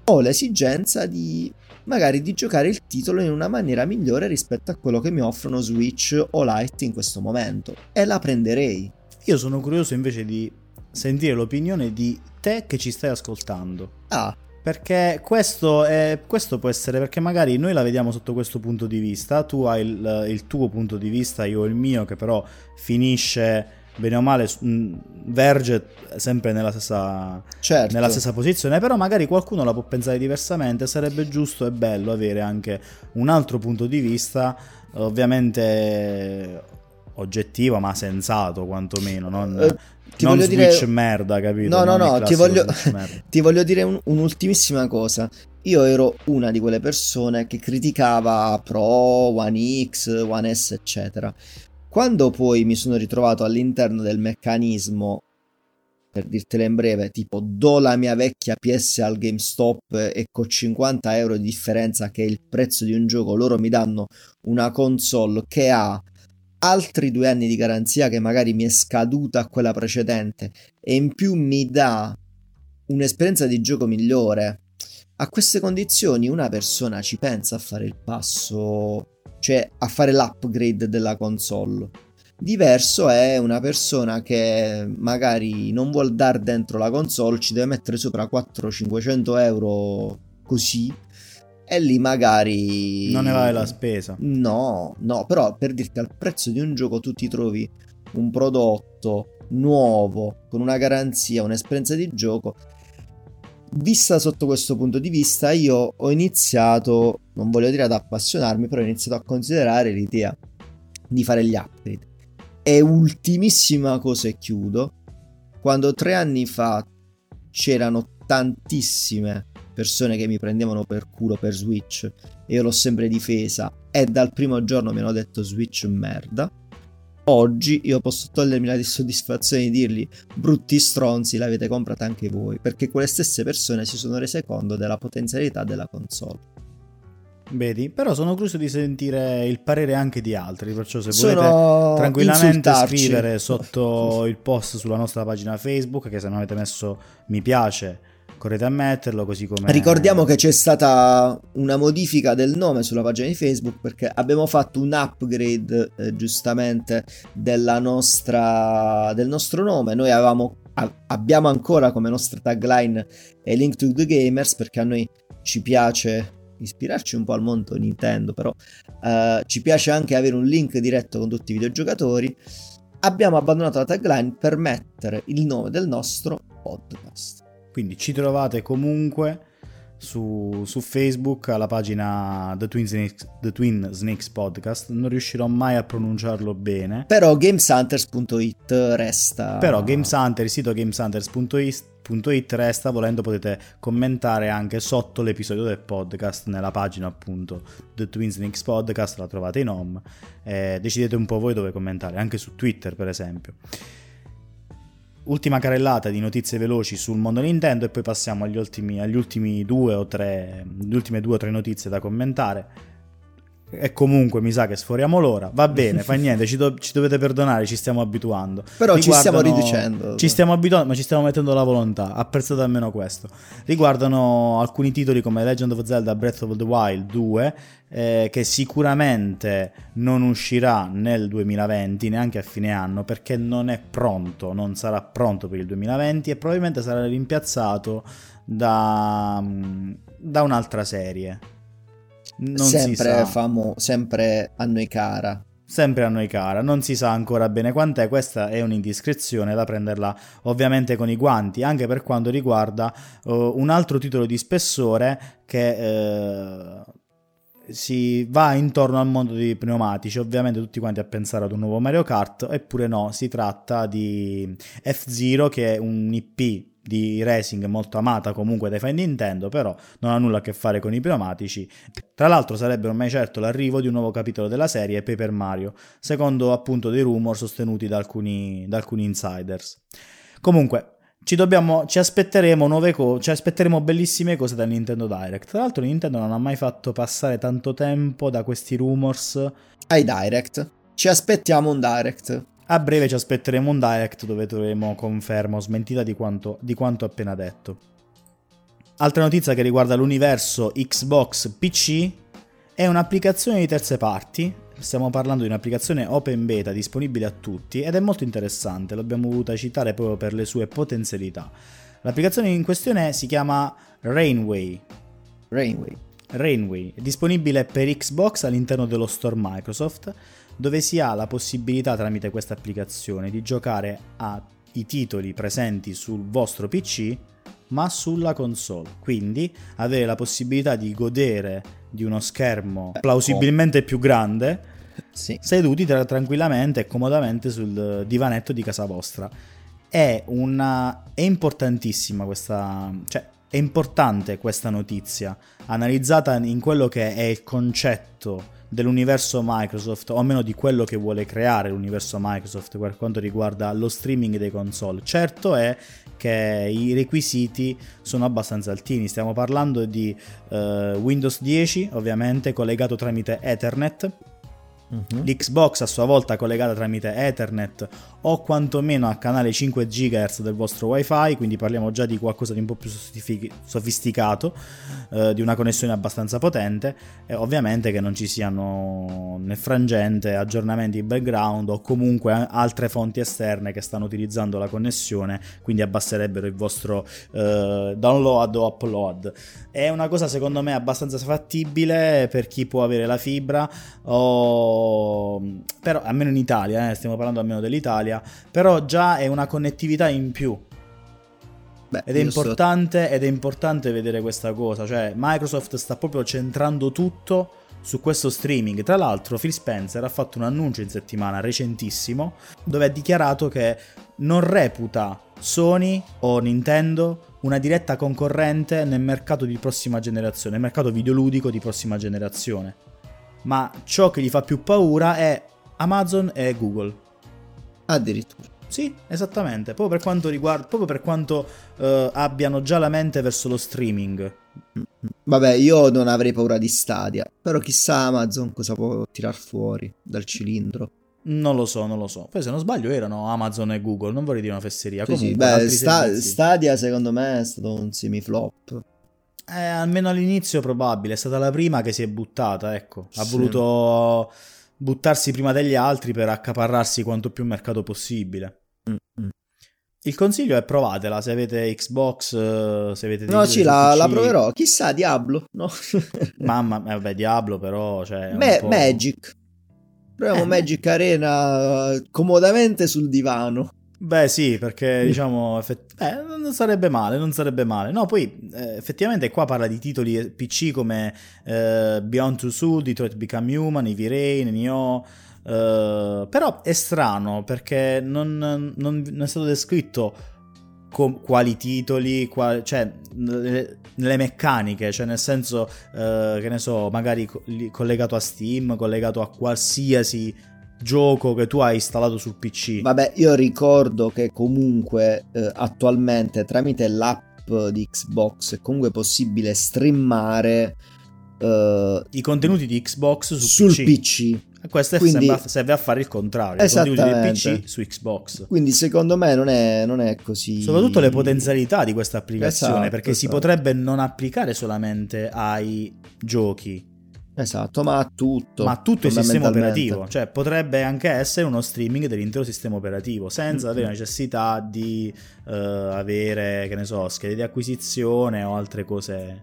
ho l'esigenza di magari di giocare il titolo in una maniera migliore rispetto a quello che mi offrono Switch o Lite in questo momento, e la prenderei. Io sono curioso invece di sentire l'opinione di te che ci stai ascoltando. Ah, perché questo può essere, perché magari noi la vediamo sotto questo punto di vista, tu hai il tuo punto di vista, io il mio, che però finisce bene o male verge sempre nella stessa, certo, nella stessa posizione. Però magari qualcuno la può pensare diversamente, sarebbe giusto e bello avere anche un altro punto di vista, ovviamente oggettivo ma sensato quantomeno, non Switch dire... merda, capito? No, ti voglio dire un'ultimissima cosa. Io ero una di quelle persone che criticava Pro, One X, One S, eccetera. Quando poi mi sono ritrovato all'interno del meccanismo, per dirtela in breve, tipo do la mia vecchia PS al GameStop e con €50 di differenza, che è il prezzo di un gioco, loro mi danno una console che ha altri 2 anni di garanzia che magari mi è scaduta a quella precedente, e in più mi dà un'esperienza di gioco migliore. A queste condizioni una persona ci pensa a fare il passo, cioè a fare l'upgrade della console. Diverso è una persona che magari non vuol dar dentro la console, ci deve mettere sopra 400-500 euro così, e lì magari non ne vale la spesa. No, però per dirti, al prezzo di un gioco tu ti trovi un prodotto nuovo con una garanzia, un'esperienza di gioco. Vista sotto questo punto di vista, io ho iniziato, non voglio dire ad appassionarmi, però ho iniziato a considerare l'idea di fare gli upgrade. E ultimissima cosa, e chiudo, quando 3 anni fa c'erano tantissime persone che mi prendevano per culo per Switch, e io l'ho sempre difesa, e dal primo giorno mi hanno detto Switch merda. Oggi io posso togliermi la soddisfazione di dirgli brutti stronzi, l'avete comprata anche voi, perché quelle stesse persone si sono rese conto della potenzialità della console. Vedi, però sono curioso di sentire il parere anche di altri, perciò se volete tranquillamente scrivere sotto il post sulla nostra pagina Facebook, che se non avete messo mi piace correte a metterlo, così come ricordiamo che c'è stata una modifica del nome sulla pagina di Facebook, perché abbiamo fatto un upgrade giustamente del nostro nome. Noi abbiamo ancora come nostra tagline Link to the Gamers, perché a noi ci piace ispirarci un po' al mondo Nintendo, però ci piace anche avere un link diretto con tutti i videogiocatori. Abbiamo abbandonato la tagline per mettere il nome del nostro podcast. Quindi ci trovate comunque su Facebook alla pagina The Twin Snakes Podcast. Non riuscirò mai a pronunciarlo bene. Però Gamesunters.it resta. Però il sito Gamesunters.it resta. Volendo potete commentare anche sotto l'episodio del podcast, nella pagina appunto The Twin Snakes Podcast, la trovate in home. Decidete un po' voi dove commentare, anche su Twitter per esempio. Ultima carrellata di notizie veloci sul mondo Nintendo e poi passiamo agli ultimi due o tre notizie da commentare. E comunque mi sa che sforiamo l'ora. Va bene, fa niente, ci dovete perdonare, ci stiamo abituando. Però stiamo riducendo. Ci stiamo abituando, ma ci stiamo mettendo la volontà. Apprezzate almeno questo. Riguardano alcuni titoli come Legend of Zelda Breath of the Wild 2, che sicuramente non uscirà nel 2020, neanche a fine anno, perché non è pronto, non sarà pronto per il 2020 e probabilmente sarà rimpiazzato da un'altra serie. Non sempre sempre a noi cara. Sempre a noi cara, non si sa ancora bene quant'è. Questa è un'indiscrezione da prenderla ovviamente con i guanti, anche per quanto riguarda un altro titolo di spessore che si va intorno al mondo dei pneumatici. Ovviamente tutti quanti a pensare ad un nuovo Mario Kart, eppure no, si tratta di F-Zero, che è un IP di racing molto amata comunque dai fan Nintendo, però non ha nulla a che fare con i pneumatici. Tra l'altro sarebbe ormai certo l'arrivo di un nuovo capitolo della serie Paper Mario, secondo appunto dei rumor sostenuti da alcuni insiders. Comunque ci aspetteremo bellissime cose dal Nintendo Direct. Tra l'altro Nintendo non ha mai fatto passare tanto tempo da questi rumors ai Direct. Ci aspettiamo un Direct. A breve ci aspetteremo un Direct dove troveremo conferma o smentita di quanto appena detto. Altra notizia che riguarda l'universo Xbox PC è un'applicazione di terze parti. Stiamo parlando di un'applicazione open beta disponibile a tutti ed è molto interessante, l'abbiamo voluta citare proprio per le sue potenzialità. L'applicazione in questione si chiama Rainway, è disponibile per Xbox all'interno dello store Microsoft, dove si ha la possibilità tramite questa applicazione di giocare ai titoli presenti sul vostro PC ma sulla console, quindi avere la possibilità di godere di uno schermo plausibilmente più grande, sì, seduti tranquillamente e comodamente sul divanetto di casa vostra. È importantissima questa, cioè è importante questa notizia analizzata in quello che è il concetto dell'universo Microsoft, o almeno di quello che vuole creare l'universo Microsoft per quanto riguarda lo streaming dei console. Certo è che i requisiti sono abbastanza altini, stiamo parlando di Windows 10 ovviamente collegato tramite Ethernet, l'Xbox a sua volta collegata tramite Ethernet o quantomeno a canale 5 GHz del vostro Wi-Fi, quindi parliamo già di qualcosa di un po' più sofisticato, di una connessione abbastanza potente, e ovviamente che non ci siano nel frangente aggiornamenti in background o comunque altre fonti esterne che stanno utilizzando la connessione, quindi abbasserebbero il vostro download o upload. È una cosa secondo me abbastanza fattibile per chi può avere la fibra, però almeno in Italia, stiamo parlando almeno dell'Italia, però già è una connettività in più. Ed è importante vedere questa cosa, cioè Microsoft sta proprio centrando tutto su questo streaming. Tra l'altro Phil Spencer ha fatto un annuncio in settimana recentissimo dove ha dichiarato che non reputa Sony o Nintendo una diretta concorrente nel mercato di prossima generazione, nel mercato videoludico di prossima generazione, ma ciò che gli fa più paura è Amazon e Google. Addirittura. Sì, esattamente, proprio per quanto abbiano già la mente verso lo streaming. Vabbè, io non avrei paura di Stadia, però chissà Amazon cosa può tirar fuori dal cilindro. Non lo so. Poi se non sbaglio erano Amazon e Google, non vorrei dire una fesseria. Stadia secondo me è stato un semiflop. Almeno all'inizio probabile, è stata la prima che si è buttata, ecco, ha voluto buttarsi prima degli altri per accaparrarsi quanto più mercato possibile. Il consiglio è provatela se avete Xbox, se avete la proverò, chissà Diablo, no? Mamma mia, vabbè, Diablo però, cioè Magic. Proviamo Magic Arena comodamente sul divano. Beh sì, perché diciamo non sarebbe male. No, poi effettivamente qua parla di titoli PC come Beyond Two Souls, Detroit Become Human, Heavy Rain, Nioh, però è strano perché non è stato descritto quali titoli, cioè le meccaniche, cioè nel senso che ne so, magari collegato a Steam, collegato a qualsiasi gioco che tu hai installato sul PC. Vabbè, io ricordo che comunque attualmente tramite l'app di Xbox è comunque possibile streamare i contenuti di Xbox sul PC. Questo quindi, serve a fare il contrario, i contenuti del PC su Xbox. Quindi secondo me non è così. Soprattutto le potenzialità di questa applicazione, perché si potrebbe non applicare solamente ai giochi. Esatto, ma a tutto. Ma a tutto il sistema operativo, cioè potrebbe anche essere uno streaming dell'intero sistema operativo senza avere necessità di avere, che ne so, schede di acquisizione o altre cose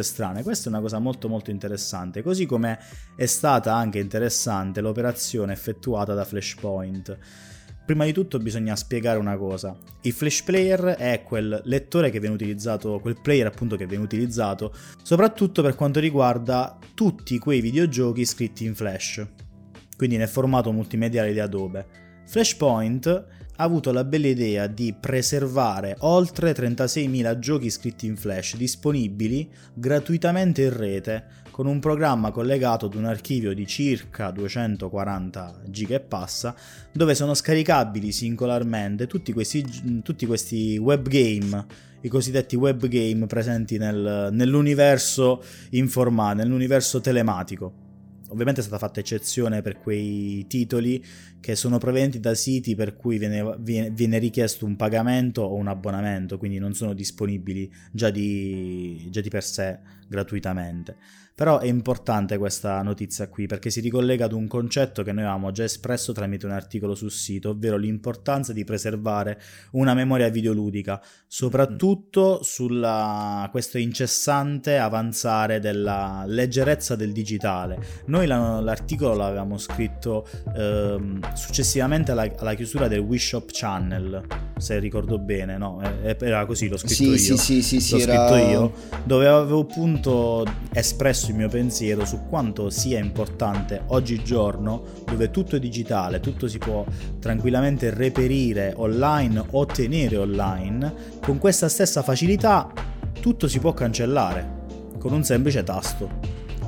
strane. Questa è una cosa molto molto interessante, così come è stata anche interessante l'operazione effettuata da Flashpoint. Prima di tutto bisogna spiegare una cosa: il Flash Player è quel lettore che viene utilizzato, quel player appunto che viene utilizzato soprattutto per quanto riguarda tutti quei videogiochi scritti in Flash, quindi nel formato multimediale di Adobe. Flashpoint ha avuto la bella idea di preservare oltre 36.000 giochi scritti in Flash disponibili gratuitamente in rete con un programma collegato ad un archivio di circa 240 giga e passa, dove sono scaricabili singolarmente tutti questi web game, i cosiddetti web game presenti nell'universo informatico, nell'universo telematico. Ovviamente è stata fatta eccezione per quei titoli che sono provenienti da siti per cui viene richiesto un pagamento o un abbonamento, quindi non sono disponibili già di per sé gratuitamente. Però è importante questa notizia qui, perché si ricollega ad un concetto che noi avevamo già espresso tramite un articolo sul sito, ovvero l'importanza di preservare una memoria videoludica, soprattutto sulla questo incessante avanzare della leggerezza del digitale. Noi l'articolo l'avevamo scritto successivamente alla chiusura del Wii Shop Channel, se ricordo bene, no? Era così, l'ho scritto io. Sì, l'ho scritto io, dove avevo appunto espresso il mio pensiero su quanto sia importante oggigiorno, dove tutto è digitale, tutto si può tranquillamente reperire online, ottenere online, con questa stessa facilità tutto si può cancellare con un semplice tasto.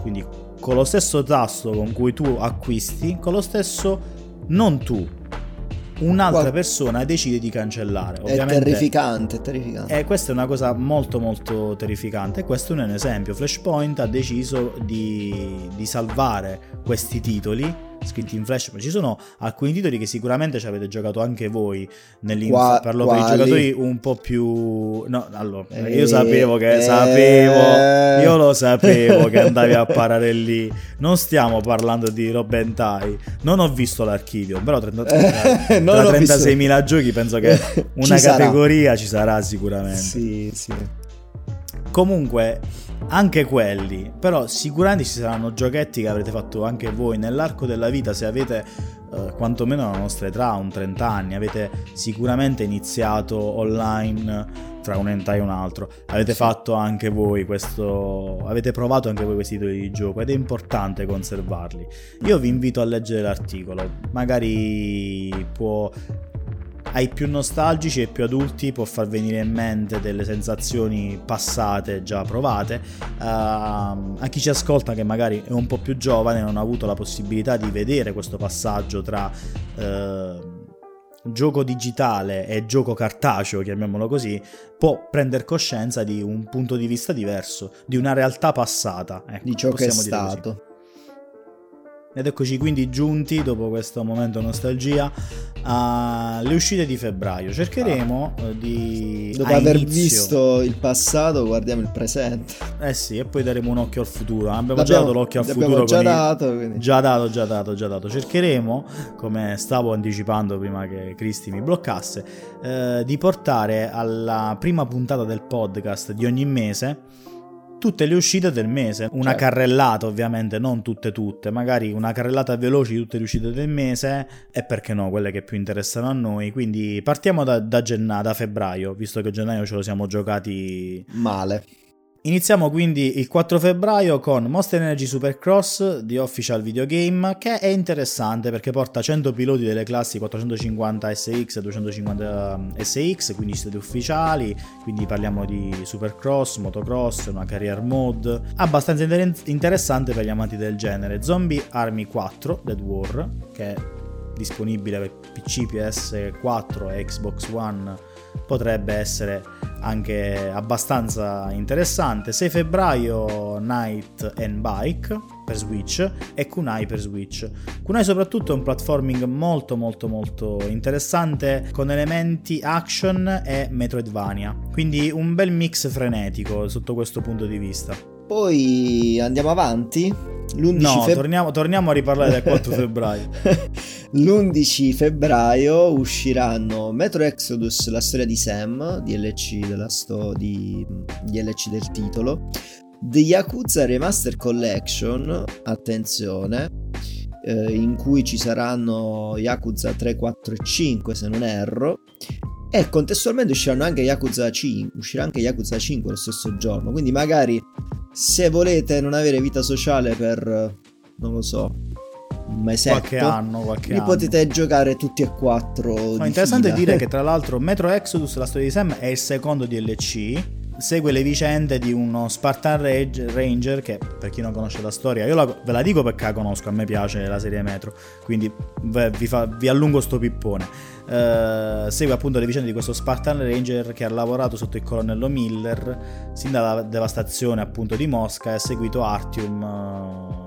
Quindi con lo stesso tasto con cui tu acquisti, con lo stesso non tu, un'altra persona decide di cancellare. Ovviamente è terrificante. E questa è una cosa molto molto terrificante, e questo non è un esempio. Flashpoint ha deciso di salvare questi titoli scritti in Flash, ma ci sono alcuni titoli che sicuramente ci avete giocato anche voi nell'infanzia. Parlo per i giocatori un po' più io sapevo che andavi a parare lì. Non stiamo parlando di Robentai, non ho visto l'archivio, però tra 36.000 giochi penso che una categoria ci sarà sicuramente. Sì. Comunque anche quelli, però sicuramente ci saranno giochetti che avrete fatto anche voi nell'arco della vita, se avete quantomeno la nostra età, un 30 anni, avete sicuramente iniziato online tra un hentai e un altro, avete provato anche voi questi titoli di gioco, ed è importante conservarli. Io vi invito a leggere l'articolo, magari ai più nostalgici e più adulti può far venire in mente delle sensazioni passate già provate, a chi ci ascolta che magari è un po' più giovane e non ha avuto la possibilità di vedere questo passaggio tra gioco digitale e gioco cartaceo, chiamiamolo così, può prendere coscienza di un punto di vista diverso, di una realtà passata, di ciò che è stato così. Ed eccoci quindi giunti, dopo questo momento nostalgia, alle uscite di febbraio. Cercheremo di... Dopo aver visto il passato, guardiamo il presente. Eh sì, e poi daremo un occhio al futuro. Abbiamo già dato l'occhio al futuro. Già dato. Cercheremo, come stavo anticipando prima che Cristi mi bloccasse, di portare alla prima puntata del podcast di ogni mese tutte le uscite del mese, una carrellata ovviamente, non tutte, magari una carrellata veloce di tutte le uscite del mese e perché no, quelle che più interessano a noi. Quindi partiamo da febbraio, visto che gennaio ce lo siamo giocati male. Iniziamo quindi il 4 febbraio con Monster Energy Supercross di Official Video Game, che è interessante perché porta 100 piloti delle classi 450 SX e 250 SX, quindi stati ufficiali, quindi parliamo di Supercross, Motocross, una career mode abbastanza interessante per gli amanti del genere. Zombie Army 4 Dead War, che disponibile per PC, PS4 e Xbox One potrebbe essere anche abbastanza interessante. 6 febbraio Night and Bike per Switch e Kunai per Switch. Kunai soprattutto è un platforming molto interessante con elementi action e metroidvania, quindi un bel mix frenetico sotto questo punto di vista. Poi andiamo avanti. Torniamo a riparlare del 4 febbraio. L'11 febbraio usciranno Metro Exodus, la storia di Sam, DLC del titolo, The Yakuza Remaster Collection, attenzione, in cui ci saranno Yakuza 3, 4 e 5 se non erro, e contestualmente uscirà anche Yakuza 5 lo stesso giorno, quindi magari se volete non avere vita sociale per, non lo so, un mesetto, qualche anno, potete giocare tutti e quattro di interessante fila. Dire che tra l'altro Metro Exodus, la storia di Sam, è il secondo DLC, segue le vicende di uno Spartan Ranger che, per chi non conosce la storia, ve la dico perché la conosco, a me piace la serie Metro, quindi vi allungo sto pippone. Segue appunto le vicende di questo Spartan Ranger che ha lavorato sotto il colonnello Miller sin dalla devastazione appunto di Mosca e ha seguito Artyom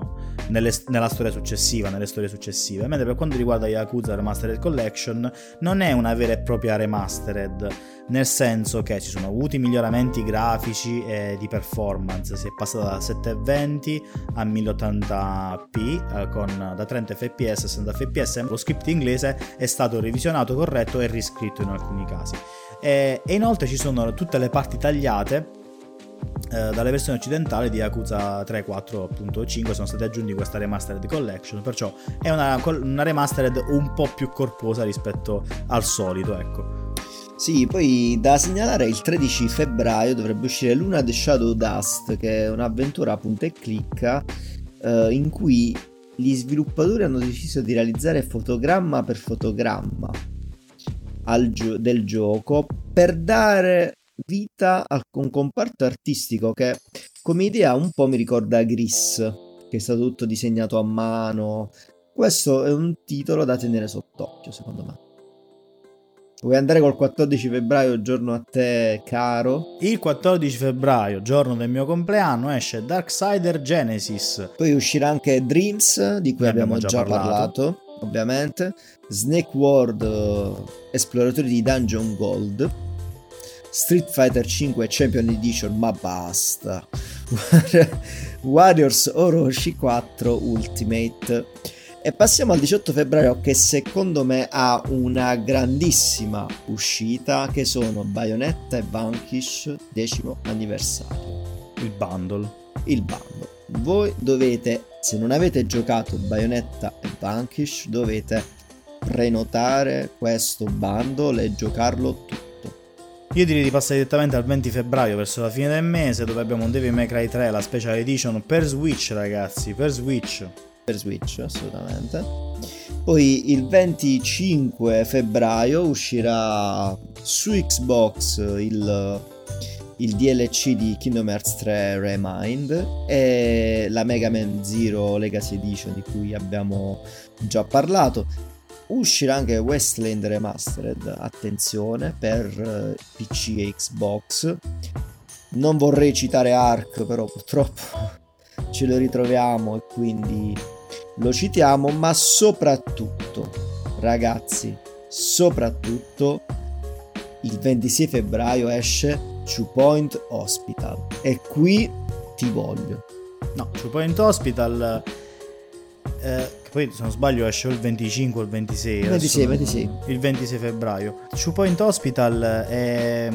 nelle storie successive, mentre per quanto riguarda Yakuza Remastered Collection non è una vera e propria remastered, nel senso che ci sono avuti miglioramenti grafici e di performance, si è passata da 720 a 1080p da 30 fps a 60 fps, lo script inglese è stato revisionato, corretto e riscritto in alcuni casi, e inoltre ci sono tutte le parti tagliate dalle versioni occidentali di Yakuza 3, 4.5 sono state aggiunti in questa remastered collection, perciò è una remastered un po' più corposa rispetto al solito, ecco. Sì, poi da segnalare il 13 febbraio dovrebbe uscire Luna The Shadow Dust, che è un'avventura a punta e clicca in cui gli sviluppatori hanno deciso di realizzare fotogramma per fotogramma del gioco per dare vita a un comparto artistico che come idea un po' mi ricorda Gris, che è stato tutto disegnato a mano. Questo è un titolo da tenere sott'occhio, secondo me. Vuoi andare col 14 febbraio, giorno a te caro? Il 14 febbraio, giorno del mio compleanno, esce Darksider Genesis. Poi uscirà anche Dreams, di cui abbiamo già parlato, ovviamente. Snake World, esploratore di Dungeon Gold. Street Fighter 5 Champion Edition, ma basta. Warriors Orochi 4 Ultimate. E passiamo al 18 febbraio, che secondo me ha una grandissima uscita, che sono Bayonetta e Vanquish 10° anniversario. Il bundle. Voi dovete, se non avete giocato Bayonetta e Vanquish, dovete prenotare questo bundle e giocarlo tutto. Io direi di passare direttamente al 20 febbraio, verso la fine del mese, dove abbiamo un Devil May Cry 3, la Special Edition per Switch, ragazzi, per Switch, assolutamente. Poi il 25 febbraio uscirà su Xbox il DLC di Kingdom Hearts 3 Remind e la Mega Man Zero Legacy Edition, di cui abbiamo già parlato. Uscirà anche Wasteland Remastered, attenzione, per PC e Xbox. Non vorrei citare Ark, però purtroppo ce lo ritroviamo e quindi lo citiamo. Ma soprattutto, ragazzi, il 26 febbraio esce Two Point Hospital. E qui ti voglio. No, Two Point Hospital... poi se non sbaglio esce il 25 o il 26, il 26 febbraio. Two Point Hospital è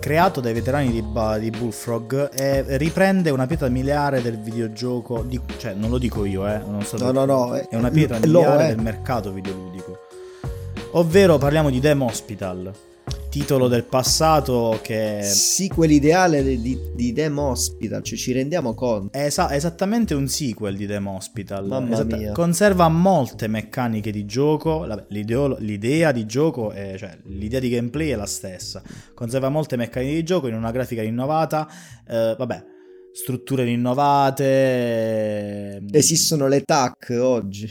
creato dai veterani di Bullfrog e riprende una pietra miliare del videogioco cioè non lo dico io, è una pietra miliare del mercato videoludico, ovvero parliamo di Dem Hospital, titolo del passato che... sequel ideale di Dem Hospital, cioè ci rendiamo conto. È esattamente un sequel di Dem Hospital. Mamma mia. Conserva molte meccaniche di gioco, l'idea di gioco, l'idea di gameplay è la stessa. Conserva molte meccaniche di gioco in una grafica rinnovata, strutture rinnovate. Esistono le TAC oggi.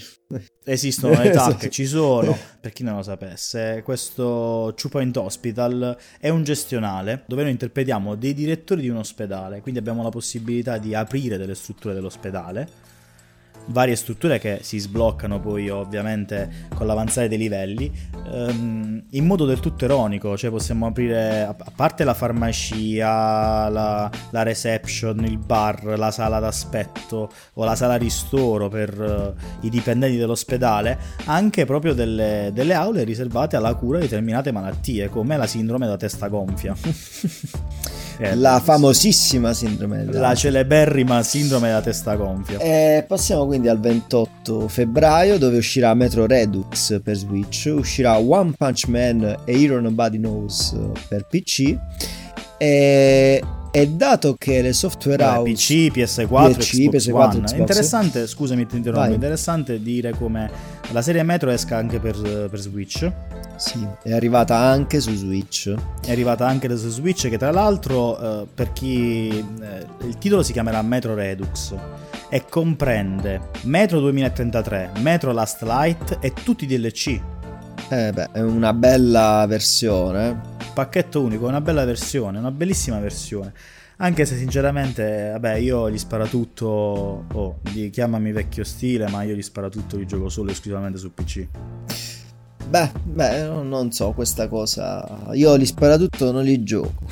Esistono le TAC, ci sono. Per chi non lo sapesse, questo Two Point Hospital è un gestionale dove noi interpretiamo dei direttori di un ospedale, quindi abbiamo la possibilità di aprire delle strutture dell'ospedale, varie strutture che si sbloccano poi ovviamente con l'avanzare dei livelli, in modo del tutto ironico, cioè possiamo aprire, a parte la farmacia, la reception, il bar, la sala d'aspetto o la sala ristoro per i dipendenti dell'ospedale, anche proprio delle aule riservate alla cura di determinate malattie, come la sindrome da testa gonfia. La famosissima sindrome la celeberrima sindrome della testa gonfia. Passiamo quindi al 28 febbraio, dove uscirà Metro Redux per Switch, uscirà One Punch Man e Hero Nobody Knows per PC, e dato che le software house PC, PS4, PS4 Xbox One. È interessante, scusami ti interrompo, è interessante dire come la serie Metro esca anche per Switch. Sì, è arrivata anche su Switch. È arrivata anche su Switch, che tra l'altro, per chi il titolo si chiamerà Metro Redux e comprende Metro 2033, Metro Last Light e tutti i DLC. Beh, è una bella versione. Pacchetto unico, una bella versione, una bellissima versione. Anche se sinceramente, vabbè, io gli sparatutto, chiamami vecchio stile, ma io gli sparatutto li gioco solo esclusivamente su PC. Beh, non so questa cosa. Io li sparatutto non li gioco.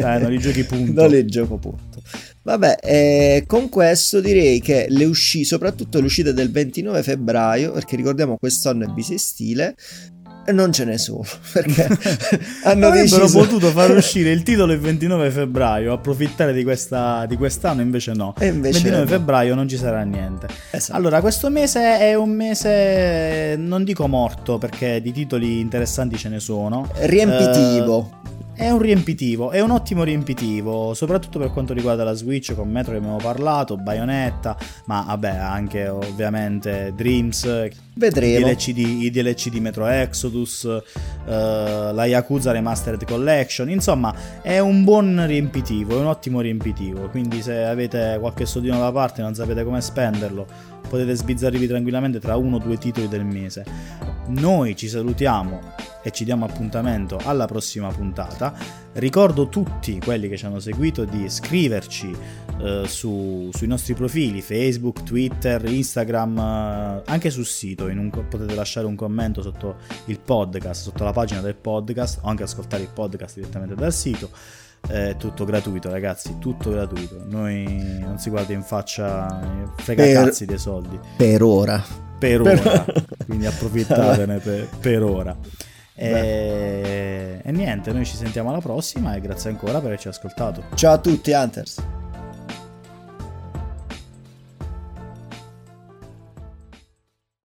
Non li giochi punto. Non li gioco punto. Vabbè, con questo direi che le uscite, soprattutto le uscite del 29 febbraio, perché ricordiamo quest'anno è bisestile, non ce ne sono, perché hanno avrebbero potuto far uscire il titolo il 29 febbraio, approfittare di quest'anno, invece no. E invece 29 febbraio non ci sarà niente. Esatto. Allora, questo mese è un mese, non dico morto, perché di titoli interessanti ce ne sono. Riempitivo. È un riempitivo, è un ottimo riempitivo, soprattutto per quanto riguarda la Switch, con Metro che abbiamo parlato, Bayonetta, ma vabbè, anche ovviamente Dreams, vedremo i DLC di Metro Exodus, la Yakuza Remastered Collection, insomma è un buon riempitivo, è un ottimo riempitivo, quindi se avete qualche soldino da parte e non sapete come spenderlo, potete sbizzarrirvi tranquillamente tra uno o due titoli del mese. Noi ci salutiamo e ci diamo appuntamento alla prossima puntata. Ricordo tutti quelli che ci hanno seguito di scriverci sui nostri profili Facebook, Twitter, Instagram, anche sul sito potete lasciare un commento sotto il podcast, sotto la pagina del podcast, o anche ascoltare il podcast direttamente dal sito. È tutto gratuito, ragazzi, tutto gratuito, noi non si guarda in faccia, frega cazzi dei soldi per ora. Quindi approfittatene per ora. E niente, noi ci sentiamo alla prossima e grazie ancora per averci ascoltato. Ciao a tutti, Hunters.